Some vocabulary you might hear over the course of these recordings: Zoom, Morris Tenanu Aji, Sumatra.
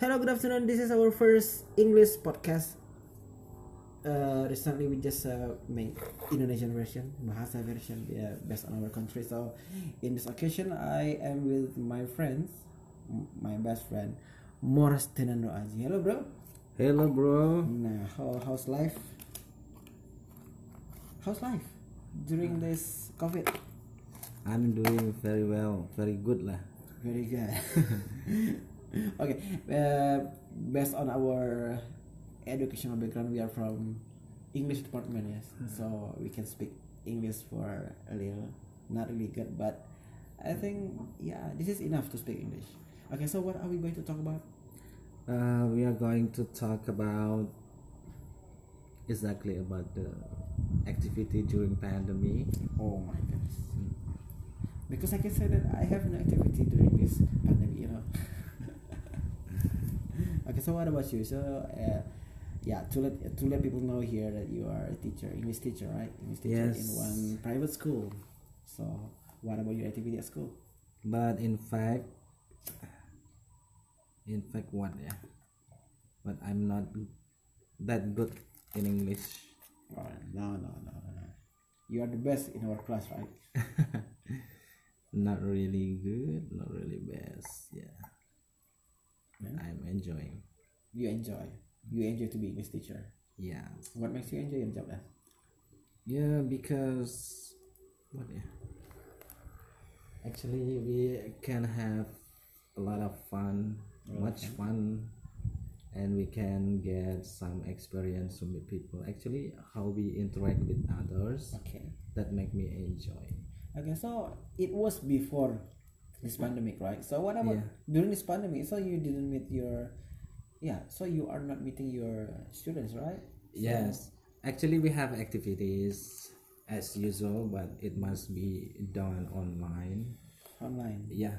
Hello, good afternoon. This is our first English podcast. Recently we just made Indonesian version, Bahasa version, based on our country. So in this occasion, I am with my friends, my best friend, Morris Tenanu Aji. Hello, bro. Hello, bro. Nah, how's life? How's life during this COVID? I'm doing very well, very good lah. Very good. Okay, based on our educational background, we are from English department, yes. So we can speak English for a little, not really good, but I think yeah, this is enough to speak English. Okay, so what are we going to talk about? We are going to talk about exactly about the activity during pandemic. Oh my goodness. Because I can say that I have no activity during this pandemic, you know. Okay, so what about you? So yeah, to let people know here that you are a teacher, English teacher, right? English teacher, yes. In one private school. So what about your activity at school? But in fact what, yeah? But I'm not that good in English. Oh, no. You are the best in our class, right? Not really good, not really best, yeah. Yeah. I'm enjoying. You enjoy to be English teacher. Yeah. What makes you enjoy your job then? Yeah, because what? Yeah. Actually, we can have a lot of fun, much fun, and we can get some experience from the people. Actually, how we interact with others. Okay. That make me enjoy. Okay, so it was before this pandemic, right? So what about during this pandemic? So you didn't meet so you are not meeting your students, right? So yes. Actually, we have activities as usual, but it must be done online. Online? Yeah.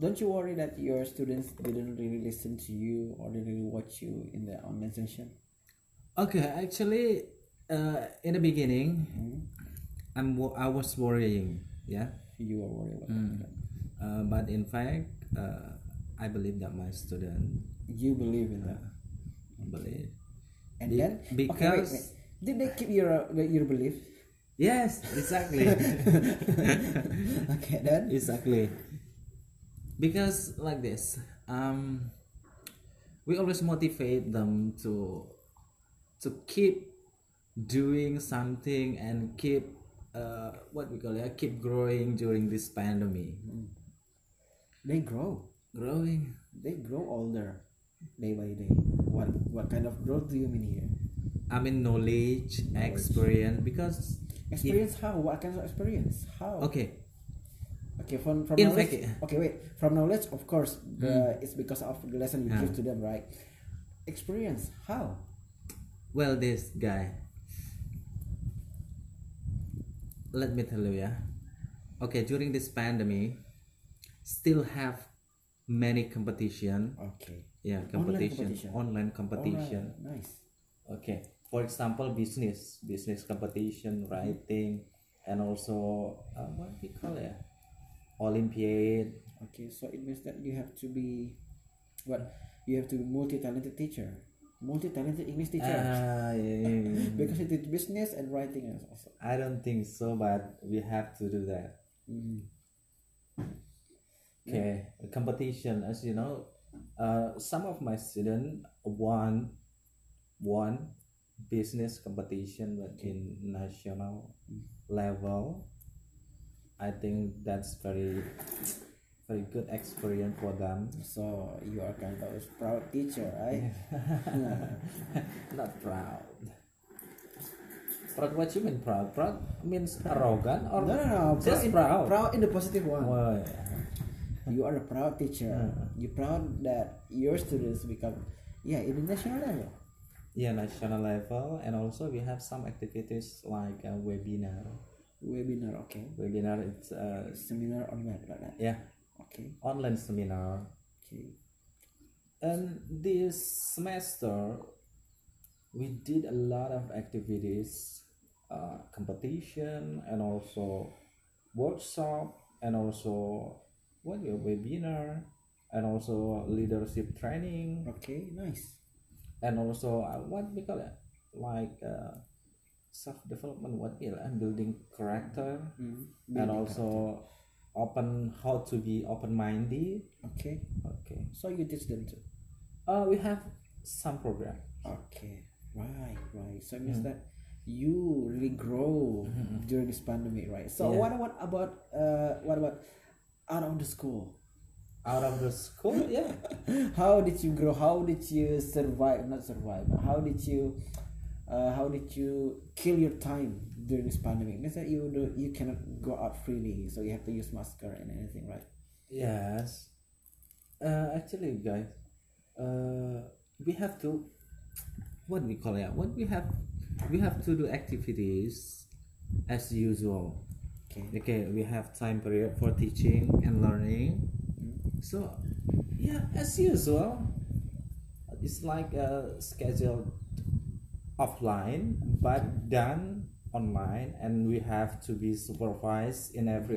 Don't you worry that your students didn't really listen to you or didn't really watch you in the online session? Okay, actually, in the beginning, I was worrying, yeah? You are worried about that. But in fact, I believe that my student. You believe in that? Believe. And then? Because. Okay, wait. Did they keep your belief? Yes, exactly. Okay, then? Exactly. Because like this, we always motivate them to keep doing something and keep keep growing during this pandemic. They grow older day by day. What kind of growth do you mean here? I mean knowledge. Experience, because experience, yeah. How, what kind of experience? How? Okay from knowledge. Okay, wait, from knowledge, of course, it's because of the lesson you give to them, right? Experience, how? Well, this guy, let me tell you, yeah. Okay, during this pandemic, still have many competition. Okay. Yeah, online competition. Right. Nice. Okay. For example, business competition, writing, and also what we call it, Olympiad. Okay, so it means that you have to be, multi-talented teacher. Multi-talented English teacher. Yeah. Because it did business and writing also. I don't think so, but we have to do that. Okay, competition. As you know, some of my students won business competition in national level. I think that's very good experience for them. So you are kind of a proud teacher, right? Not proud. Proud? What you mean proud? Proud means arrogant or no, just proud. Proud in the positive one. Oh, yeah. You are a proud teacher. You're proud that your students become in the national level. Yeah, national level, and also we have some activities like a webinar. Webinar, okay. Webinar, it's a seminar online, right? Yeah. Okay. Online seminar. Okay. And this semester, we did a lot of activities, competition, and also workshop, and also webinar, and also leadership training. Okay, nice. And also what we call it, like self-development, what we like, building character, and also character. Open, how to be open-minded. Okay. Okay. So you teach them too? We have some program. Okay, right. So it means that you really grow during this pandemic, right? So what about out of the school? Out of the school, yeah. How did you grow? How did you survive? Not survive. But how did you kill your time during this pandemic? Means that you cannot go out freely, so you have to use masker and anything, right? Yes. Actually, guys, we have to. What we call it? What we have. We have to do activities as usual. Okay, we have time period for teaching and learning. So, yeah, as usual, it's like a schedule offline but done online, and we have to be supervised in every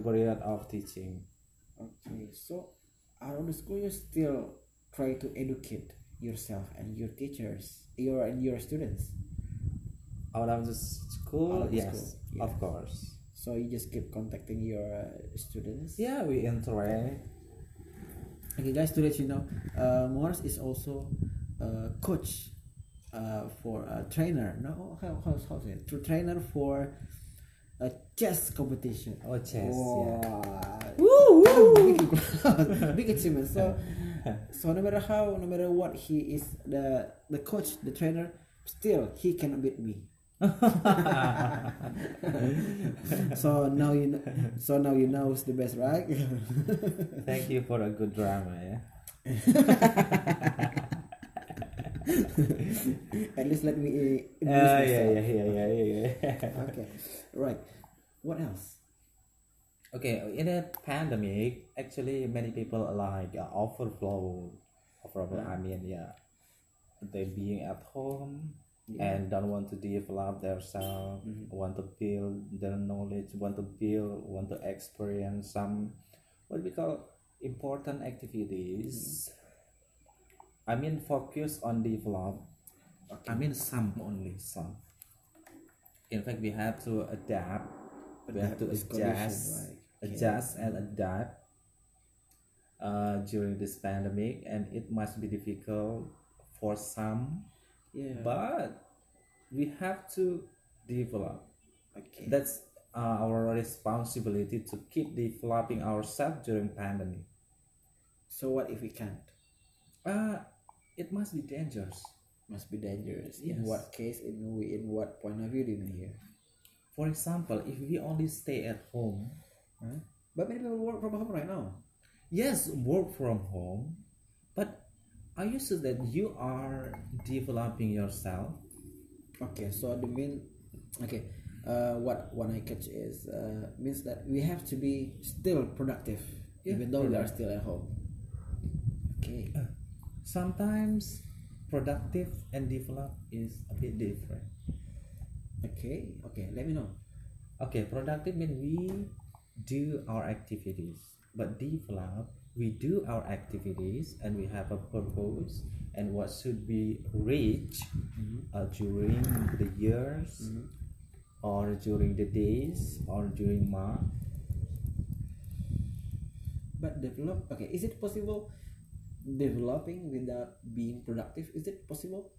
period of teaching. Okay, so around the school you still try to educate yourself and your teachers, your students. Out of the school, yes, yeah. Of course. So you just keep contacting your students. Yeah, we interact. Okay, guys, to let you know, Morris is also a coach, for a trainer. No, how's it? To trainer for a chess competition. Oh, chess! Wow. Yeah. Woo! Big achievement. So no matter what, he is the coach, the trainer. Still, he cannot beat me. So now you know it's the best, right? Thank you for a good drama, yeah. At least let me. Yeah. Okay, right. What else? Okay, in a pandemic, actually many people are like overflow. I mean, yeah, they being at home and don't want to develop themselves, want to build their knowledge, want to experience some what we call important activities. I mean, focus on develop. Okay. I mean, only some. In fact, we have to adapt. We have to adjust and adapt during this pandemic, and it must be difficult for some, but we have to develop. Okay, that's our responsibility to keep developing ourselves during pandemic. So what if we can't? It must be dangerous. Yes. In what case? In what point of view do you hear? For example, if we only stay at home, but many people work from home right now. Yes, work from home, but are you sure that you are developing yourself? Okay, so the main, what I catch is means that we have to be still productive, even though we are still at home. Okay. Sometimes productive and develop is a bit different. Okay, let me know. Okay, productive means we do our activities, but develop, we do our activities and we have a purpose and what should be reached during the years or during the days or during month. But develop, is it possible developing without being productive? Is it possible?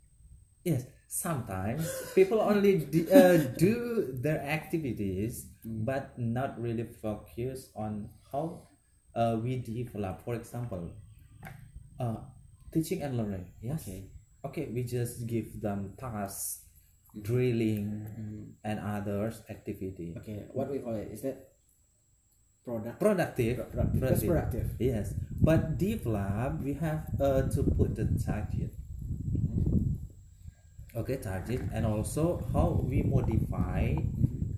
Yes, sometimes people only do their activities but not really focus on how we develop. For example, teaching and learning. Yes. Okay, we just give them tasks, drilling, and others activity. Okay, what we call it is that productive. That's productive. Yes, but develop, we have to put the target. Okay, target, and also how we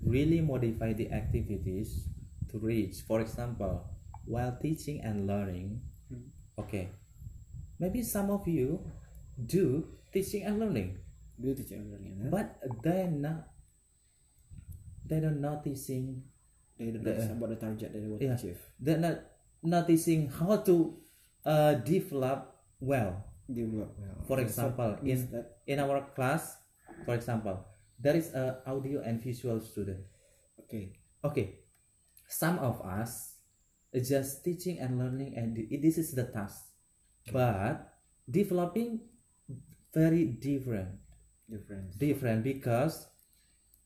really modify the activities to reach. For example, while teaching and learning, maybe some of you do teaching and learning, but they don't noticing about the target they want to achieve. They're not noticing how to develop well. For example, in our class, for example, there is a audio and visual student. Okay. Some of us just teaching and learning, and this is the task. But developing very different because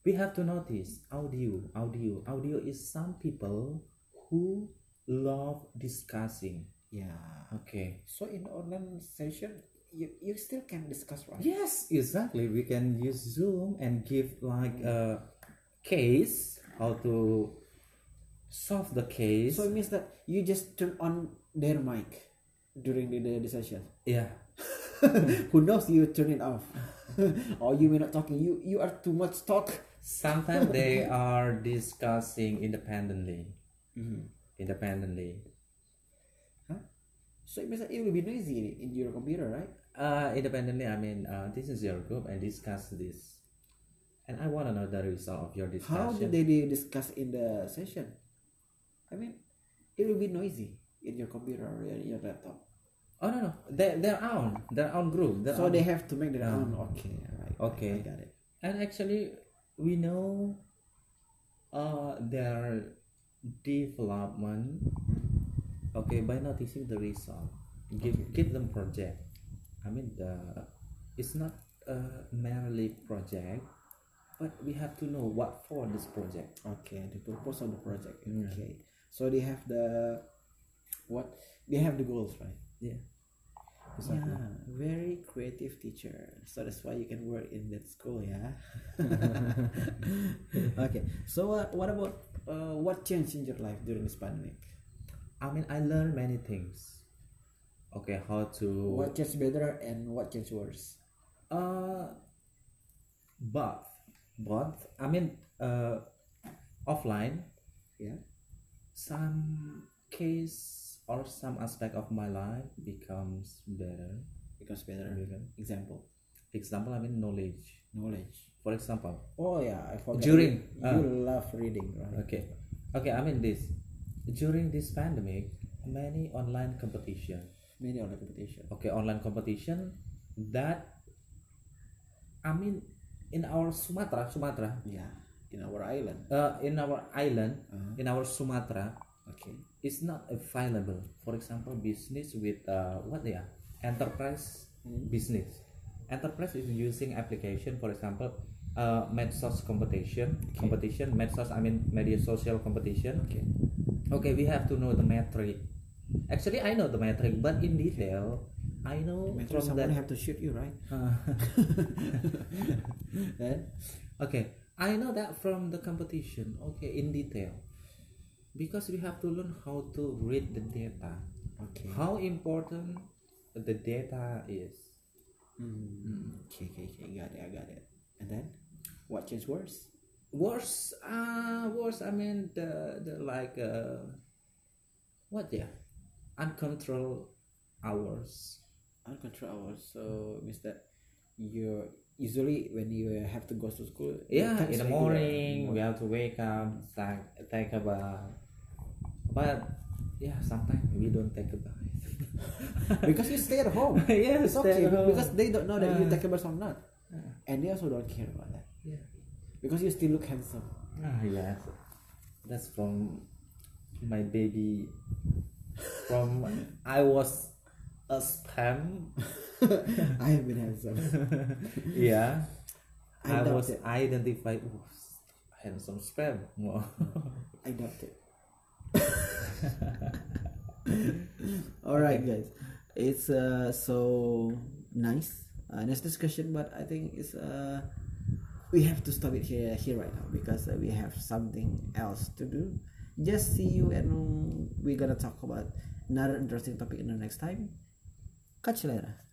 we have to notice audio is some people who love discussing. So in online session, you still can discuss, right? Yes, exactly. We can use Zoom and give like a case how to solve the case. So it means that you just turn on their mic during the session. Yeah. Who knows, you turn it off. Or you may not talking. You are too much talk. Sometimes they are discussing independently. Huh? So it means that it will be noisy in your computer, right? Independently. I mean, this is your group and discuss this. And I want to know the result of your discussion. How did they discuss in the session? I mean, it will be noisy in your computer or in your laptop. Oh no, their own group. So they have to make their own. Okay, I got it. And actually, we know their development. Okay, by noticing the result, give them project. I mean, it's not merely project, but we have to know what for this project. Okay, the purpose of the project. Okay, so they have the goals, right? Yeah. Exactly. Yeah, very creative teacher. So that's why you can work in that school, yeah. Okay. So what about what changed in your life during this pandemic? I mean, I learned many things. Okay, how to. What changed better and what changed worse? Both. I mean, offline. Yeah. Some case. Or some aspect of my life becomes better. Example, I mean knowledge. For example. Oh yeah, I forgot. During you love reading, right? Okay. I mean this. During this pandemic, many online competition. Okay, online competition that. I mean, in our Sumatra. Yeah. In our island. In our Sumatra. Okay. It's not available. For example, business with enterprise business. Enterprise is using application. For example, medsos competition. Medsos, I mean media social competition. Okay. We have to know the metric. Actually, I know the metric, but in detail, I know from someone that have to shoot you, right? Then, okay, I know that from the competition. Okay, in detail. Because we have to learn how to read the data. Okay. How important the data is. Okay. I got it. And then, what changed worse? Worse. I mean uncontrolled hours. So, means that you're usually when you have to go to school. Yeah, in the morning we have to wake up, take a bath. But yeah, sometimes we don't take a bath because you stay at home. Yeah, it's okay because they don't know that you take a bath or not, and they also don't care about that. Yeah, because you still look handsome. Yes, that's from my baby. From I was a spam. I have been handsome. Yeah, I was identified. Handsome spam. I doubt it. Alright, guys, it's so nice discussion, but I think it's we have to stop it here right now because we have something else to do. Just see you, and we're gonna talk about another interesting topic in the next time. Catch you later.